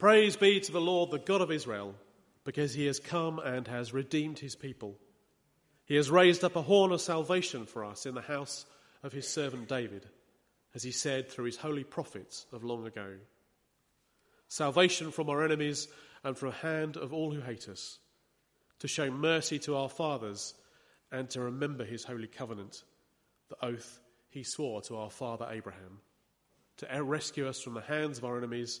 Praise be to the Lord, the God of Israel, because he has come and has redeemed his people. He has raised up a horn of salvation for us in the house of his servant David, as he said through his holy prophets of long ago. Salvation from our enemies and from the hand of all who hate us, to show mercy to our fathers and to remember his holy covenant, the oath he swore to our father Abraham, to rescue us from the hands of our enemies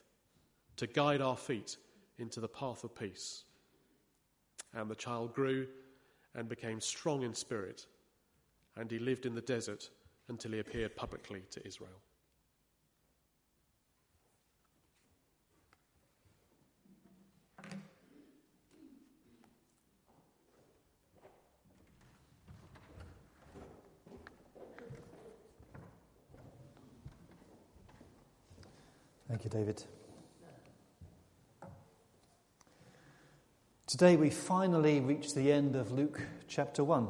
to guide our feet into the path of peace. And the child grew and became strong in spirit, and he lived in the desert until he appeared publicly to Israel. Thank you, David. Today we finally reach the end of Luke chapter 1.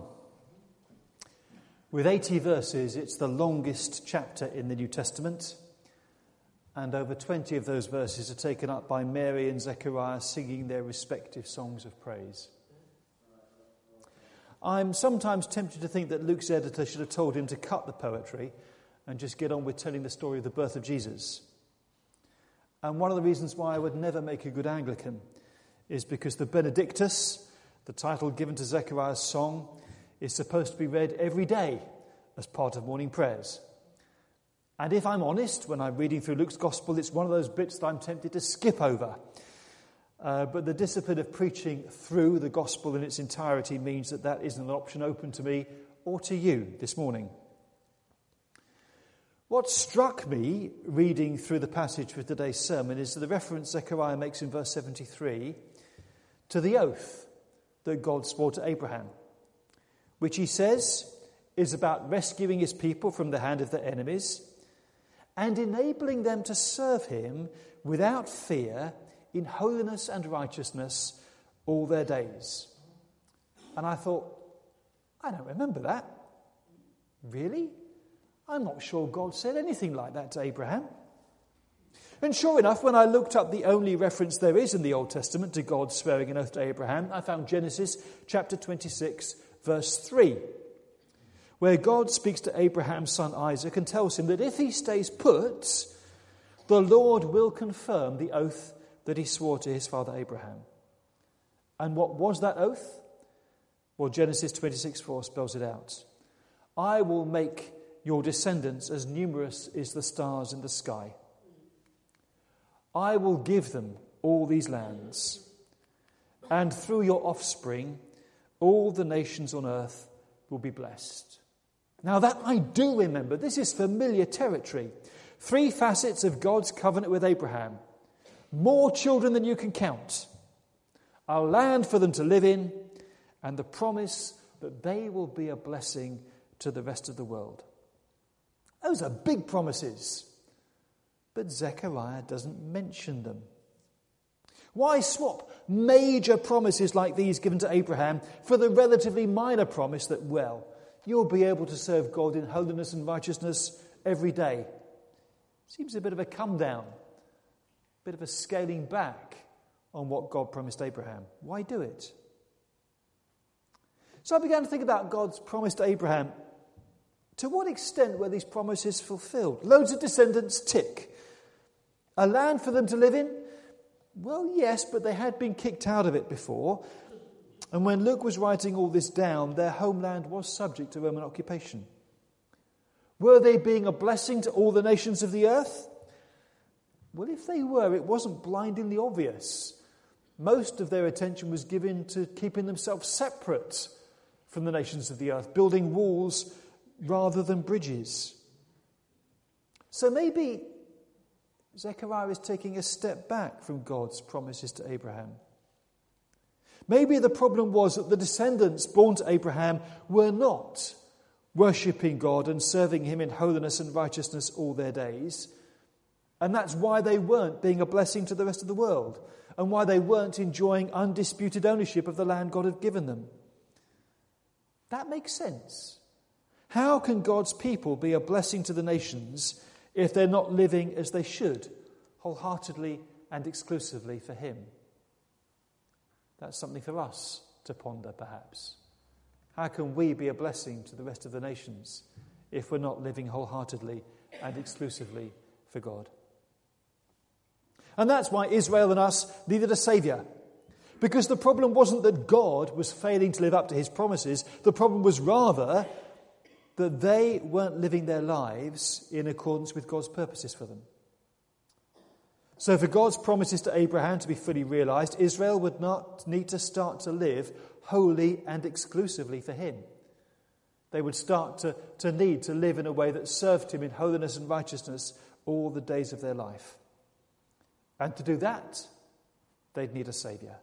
With 80 verses, it's the longest chapter in the New Testament, and over 20 of those verses are taken up by Mary and Zechariah singing their respective songs of praise. I'm sometimes tempted to think that Luke's editor should have told him to cut the poetry and just get on with telling the story of the birth of Jesus. And one of the reasons why I would never make a good Anglican is because the Benedictus, the title given to Zechariah's song, is supposed to be read every day as part of morning prayers. And if I'm honest, when I'm reading through Luke's Gospel, it's one of those bits that I'm tempted to skip over. But the discipline of preaching through the Gospel in its entirety means that that isn't an option open to me or to you this morning. What struck me reading through the passage for today's sermon is the reference Zechariah makes in verse 73 to the oath that God swore to Abraham, which he says is about rescuing his people from the hand of their enemies and enabling them to serve him without fear in holiness and righteousness all their days. And I thought, I don't remember that. Really? I'm not sure God said anything like that to Abraham. And sure enough, when I looked up the only reference there is in the Old Testament to God swearing an oath to Abraham, I found Genesis chapter 26, verse 3, where God speaks to Abraham's son Isaac and tells him that if he stays put, the Lord will confirm the oath that he swore to his father Abraham. And what was that oath? Well, Genesis 26:4 spells it out. I will make your descendants as numerous as the stars in the sky. I will give them all these lands, and through your offspring, all the nations on earth will be blessed. Now that I do remember, this is familiar territory. Three facets of God's covenant with Abraham. More children than you can count. A land for them to live in, and the promise that they will be a blessing to the rest of the world. Those are big promises, but Zechariah doesn't mention them. Why swap major promises like these given to Abraham for the relatively minor promise that, well, you'll be able to serve God in holiness and righteousness every day? Seems a bit of a come down, a bit of a scaling back on what God promised Abraham. Why do it? So I began to think about God's promise to Abraham. To what extent were these promises fulfilled? Loads of descendants, tick. A land for them to live in? Well, yes, but they had been kicked out of it before. And when Luke was writing all this down, their homeland was subject to Roman occupation. Were they being a blessing to all the nations of the earth? Well, if they were, it wasn't blindingly obvious. Most of their attention was given to keeping themselves separate from the nations of the earth, building walls rather than bridges. So maybe Zechariah is taking a step back from God's promises to Abraham. Maybe the problem was that the descendants born to Abraham were not worshipping God and serving him in holiness and righteousness all their days. And that's why they weren't being a blessing to the rest of the world, and why they weren't enjoying undisputed ownership of the land God had given them. That makes sense. How can God's people be a blessing to the nations if they're not living as they should, wholeheartedly and exclusively for him? That's something for us to ponder, perhaps. How can we be a blessing to the rest of the nations if we're not living wholeheartedly and exclusively for God? And that's why Israel and us needed a saviour. Because the problem wasn't that God was failing to live up to his promises. The problem was rather that they weren't living their lives in accordance with God's purposes for them. So for God's promises to Abraham to be fully realised, Israel would not need to start to live wholly and exclusively for him. They would start to need to live in a way that served him in holiness and righteousness all the days of their life. And to do that, they'd need a saviour.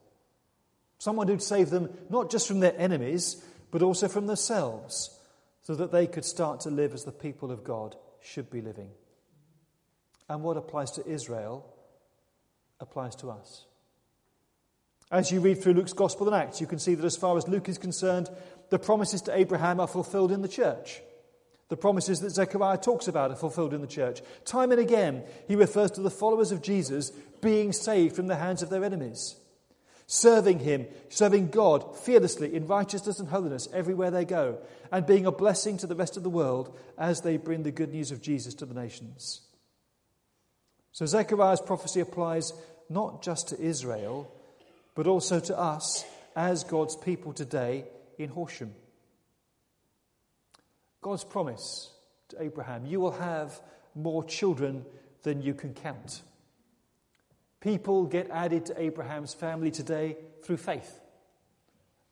Someone who'd save them not just from their enemies, but also from themselves, so that they could start to live as the people of God should be living. And what applies to Israel applies to us. As you read through Luke's Gospel and Acts, you can see that as far as Luke is concerned, the promises to Abraham are fulfilled in the church. The promises that Zechariah talks about are fulfilled in the church. Time and again, he refers to the followers of Jesus being saved from the hands of their enemies, serving him, serving God fearlessly in righteousness and holiness everywhere they go, and being a blessing to the rest of the world as they bring the good news of Jesus to the nations. So Zechariah's prophecy applies not just to Israel, but also to us as God's people today in Horsham. God's promise to Abraham, you will have more children than you can count. People get added to Abraham's family today through faith,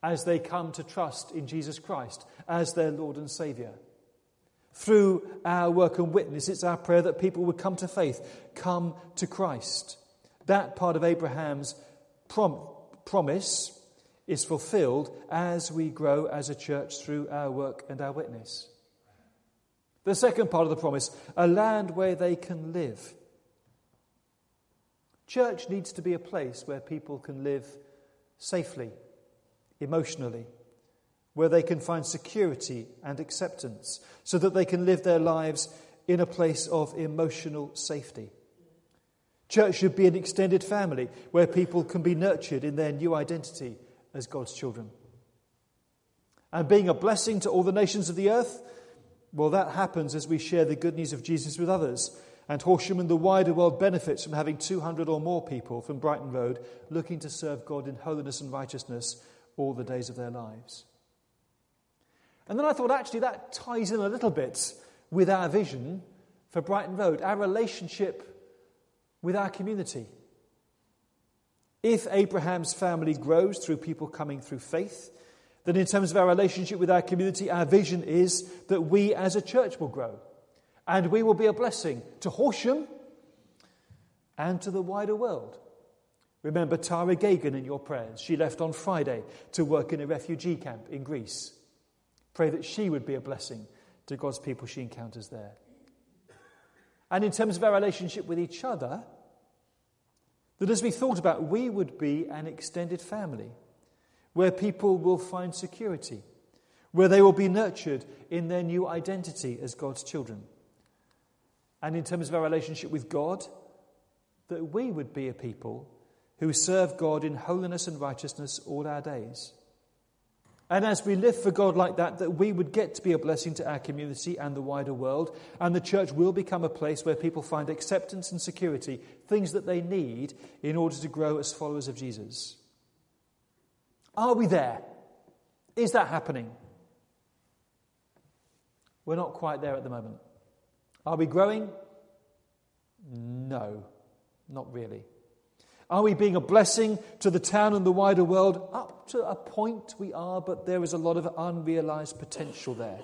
as they come to trust in Jesus Christ as their Lord and Saviour. Through our work and witness, it's our prayer that people would come to faith, come to Christ. That part of Abraham's promise is fulfilled as we grow as a church through our work and our witness. The second part of the promise, a land where they can live. Church needs to be a place where people can live safely, emotionally, where they can find security and acceptance, so that they can live their lives in a place of emotional safety. Church should be an extended family where people can be nurtured in their new identity as God's children. And being a blessing to all the nations of the earth, well, that happens as we share the good news of Jesus with others. And Horsham and the wider world benefits from having 200 or more people from Brighton Road looking to serve God in holiness and righteousness all the days of their lives. And then I thought, actually, that ties in a little bit with our vision for Brighton Road, our relationship with our community. If Abraham's family grows through people coming through faith, then in terms of our relationship with our community, our vision is that we as a church will grow, and we will be a blessing to Horsham and to the wider world. Remember Tara Gagan in your prayers. She left on Friday to work in a refugee camp in Greece. Pray that she would be a blessing to God's people she encounters there. And in terms of our relationship with each other, that as we thought about, we would be an extended family where people will find security, where they will be nurtured in their new identity as God's children. And in terms of our relationship with God, that we would be a people who serve God in holiness and righteousness all our days. And as we live for God like that, that we would get to be a blessing to our community and the wider world, and the church will become a place where people find acceptance and security, things that they need in order to grow as followers of Jesus. Are we there? Is that happening? We're not quite there at the moment. Are we growing? No, not really. Are we being a blessing to the town and the wider world? Up to a point we are, but there is a lot of unrealised potential there.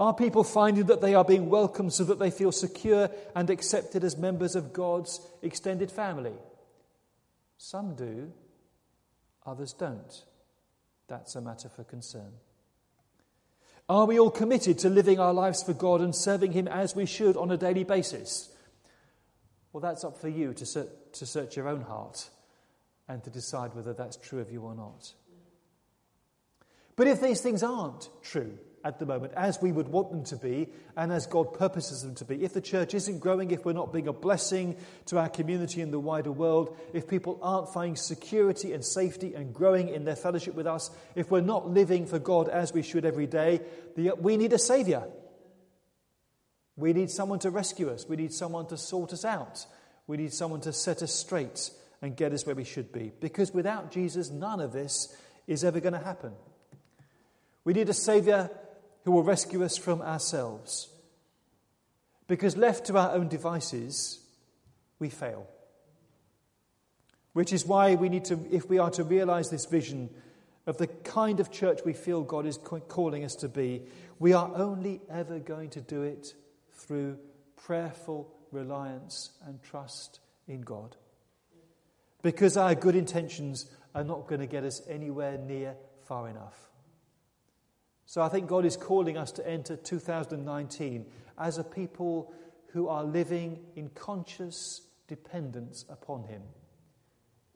Are people finding that they are being welcomed so that they feel secure and accepted as members of God's extended family? Some do, others don't. That's a matter for concern. Are we all committed to living our lives for God and serving Him as we should on a daily basis? Well, that's up for you to search your own heart and to decide whether that's true of you or not. But if these things aren't true at the moment, as we would want them to be and as God purposes them to be, if the church isn't growing, if we're not being a blessing to our community and the wider world, if people aren't finding security and safety and growing in their fellowship with us, if we're not living for God as we should every day, we need a saviour. We need someone to rescue us. We need someone to sort us out. We need someone to set us straight and get us where we should be. Because without Jesus, none of this is ever going to happen. We need a saviour who will rescue us from ourselves. Because left to our own devices, we fail. Which is why we need to, if we are to realise this vision of the kind of church we feel God is calling us to be, we are only ever going to do it through prayerful reliance and trust in God. Because our good intentions are not going to get us anywhere near far enough. So I think God is calling us to enter 2019 as a people who are living in conscious dependence upon Him,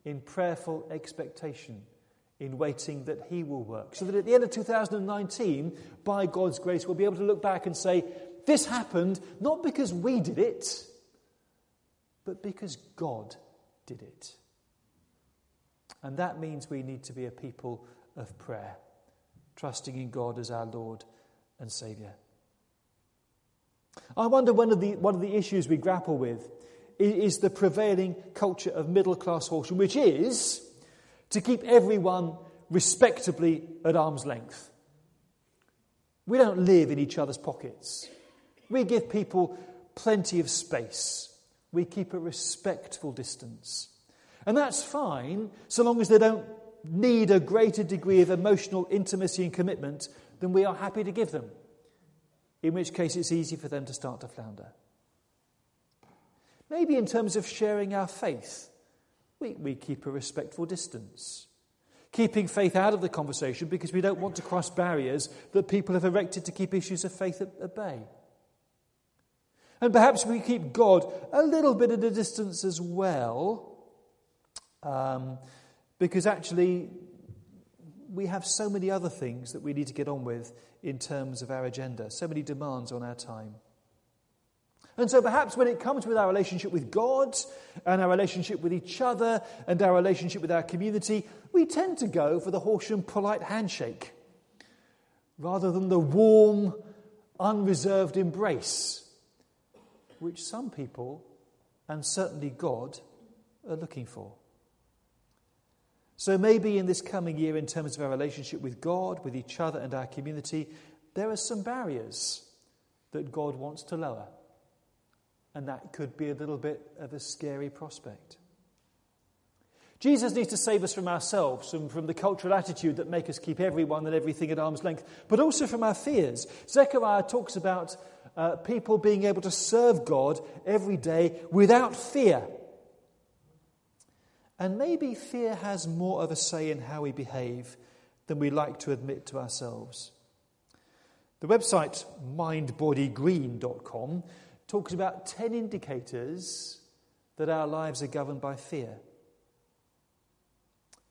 in prayerful expectation, in waiting that He will work. So that at the end of 2019, by God's grace, we'll be able to look back and say, this happened not because we did it, but because God did it. And that means we need to be a people of prayer, trusting in God as our Lord and Saviour. I wonder one of the issues we grapple with is the prevailing culture of middle-class caution, which is to keep everyone respectably at arm's length. We don't live in each other's pockets. We give people plenty of space. We keep a respectful distance. And that's fine, so long as they don't need a greater degree of emotional intimacy and commitment than we are happy to give them, in which case it's easy for them to start to flounder. Maybe in terms of sharing our faith, we keep a respectful distance, keeping faith out of the conversation because we don't want to cross barriers that people have erected to keep issues of faith at bay. And perhaps we keep God a little bit at a distance as well, because actually, we have so many other things that we need to get on with in terms of our agenda, so many demands on our time. And so perhaps when it comes with our relationship with God and our relationship with each other and our relationship with our community, we tend to go for the Horsham polite handshake rather than the warm, unreserved embrace, which some people, and certainly God, are looking for. So maybe in this coming year, in terms of our relationship with God, with each other and our community, there are some barriers that God wants to lower. And that could be a little bit of a scary prospect. Jesus needs to save us from ourselves and from the cultural attitude that make us keep everyone and everything at arm's length, but also from our fears. Zechariah talks about people being able to serve God every day without fear. And maybe fear has more of a say in how we behave than we like to admit to ourselves. The website mindbodygreen.com talks about 10 indicators that our lives are governed by fear.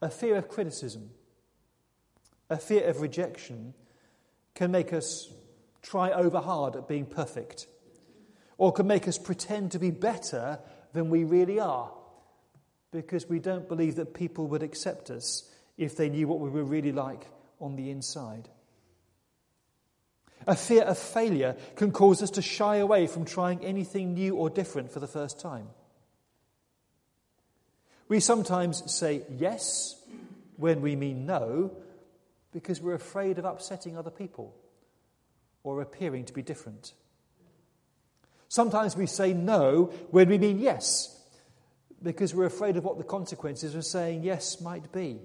A fear of criticism, a fear of rejection can make us try over hard at being perfect, or can make us pretend to be better than we really are, because we don't believe that people would accept us if they knew what we were really like on the inside. A fear of failure can cause us to shy away from trying anything new or different for the first time. We sometimes say yes when we mean no because we're afraid of upsetting other people or appearing to be different. Sometimes we say no when we mean yes because we're afraid of what the consequences of saying yes might be.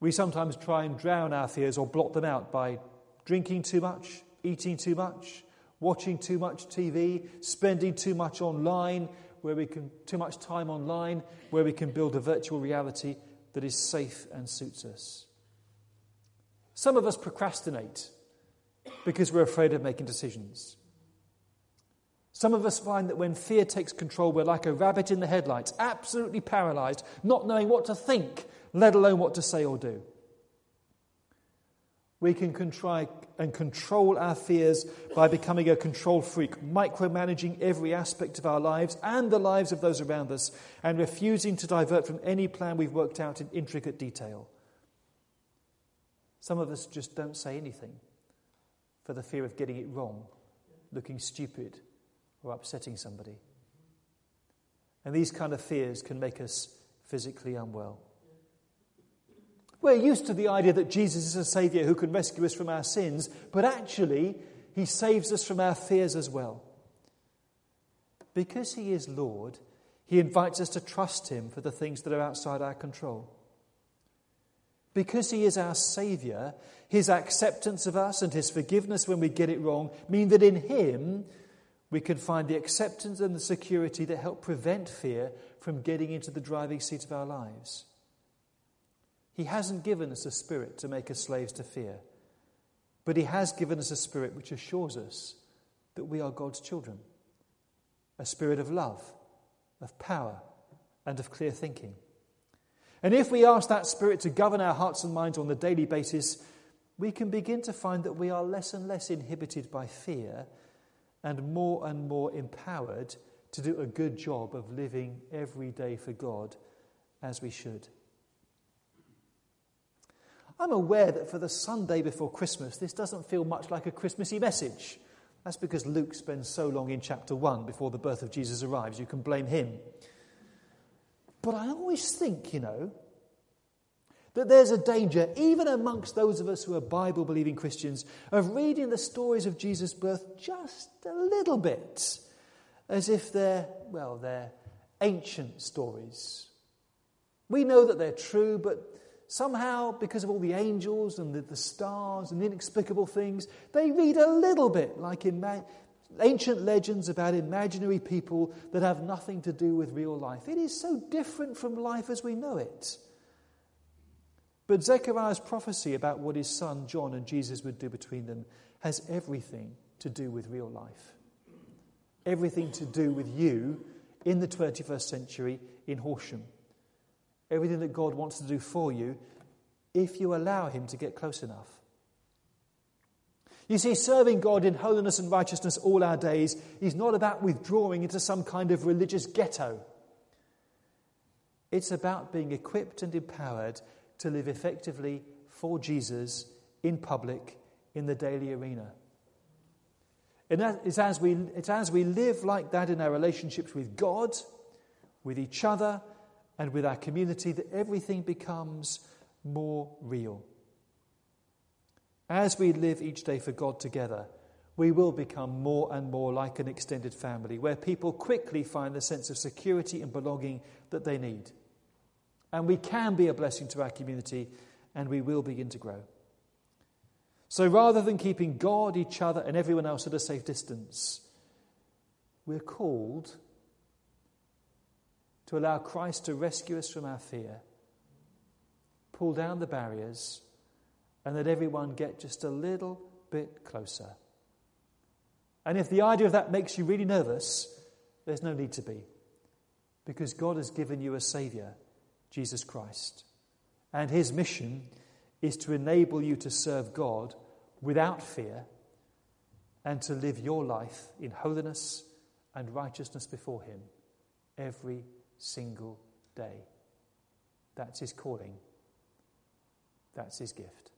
We sometimes try and drown our fears or blot them out by Drinking too much, eating too much, watching too much TV, spending too much online, where we can build a virtual reality that is safe and suits us. Some of us procrastinate because we're afraid of making decisions. Some of us find that when fear takes control, we're like a rabbit in the headlights, absolutely paralyzed, not knowing what to think, let alone what to say or do. We can try and control our fears by becoming a control freak, micromanaging every aspect of our lives and the lives of those around us, and refusing to divert from any plan we've worked out in intricate detail. Some of us just don't say anything for the fear of getting it wrong, looking stupid, or upsetting somebody. And these kind of fears can make us physically unwell. We're used to the idea that Jesus is a saviour who can rescue us from our sins, but actually he saves us from our fears as well. Because he is Lord, he invites us to trust him for the things that are outside our control. Because he is our saviour, his acceptance of us and his forgiveness when we get it wrong mean that in him we can find the acceptance and the security that help prevent fear from getting into the driving seat of our lives. He hasn't given us a spirit to make us slaves to fear, but he has given us a spirit which assures us that we are God's children, a spirit of love, of power, and of clear thinking. And if we ask that spirit to govern our hearts and minds on a daily basis, we can begin to find that we are less and less inhibited by fear and more empowered to do a good job of living every day for God as we should. I'm aware that for the Sunday before Christmas, this doesn't feel much like a Christmassy message. That's because Luke spends so long in chapter 1 before the birth of Jesus arrives. You can blame him. But I always think, that there's a danger, even amongst those of us who are Bible-believing Christians, of reading the stories of Jesus' birth just a little bit, as if they're ancient stories. We know that they're true, but somehow, because of all the angels and the stars and the inexplicable things, they read a little bit like ancient legends about imaginary people that have nothing to do with real life. It is so different from life as we know it. But Zechariah's prophecy about what his son John and Jesus would do between them has everything to do with real life. Everything to do with you in the 21st century in Horsham. Everything that God wants to do for you if you allow him to get close enough. You see, serving God in holiness and righteousness all our days is not about withdrawing into some kind of religious ghetto. It's about being equipped and empowered to live effectively for Jesus in public, in the daily arena. And it's as we live like that in our relationships with God, with each other, and with our community that everything becomes more real. As we live each day for God together, we will become more and more like an extended family where people quickly find the sense of security and belonging that they need. And we can be a blessing to our community, and we will begin to grow. So rather than keeping God, each other, and everyone else at a safe distance, we're called to allow Christ to rescue us from our fear, pull down the barriers, and let everyone get just a little bit closer. And if the idea of that makes you really nervous, there's no need to be, because God has given you a saviour, Jesus Christ. And his mission is to enable you to serve God without fear and to live your life in holiness and righteousness before him every single day. That's his calling. That's his gift.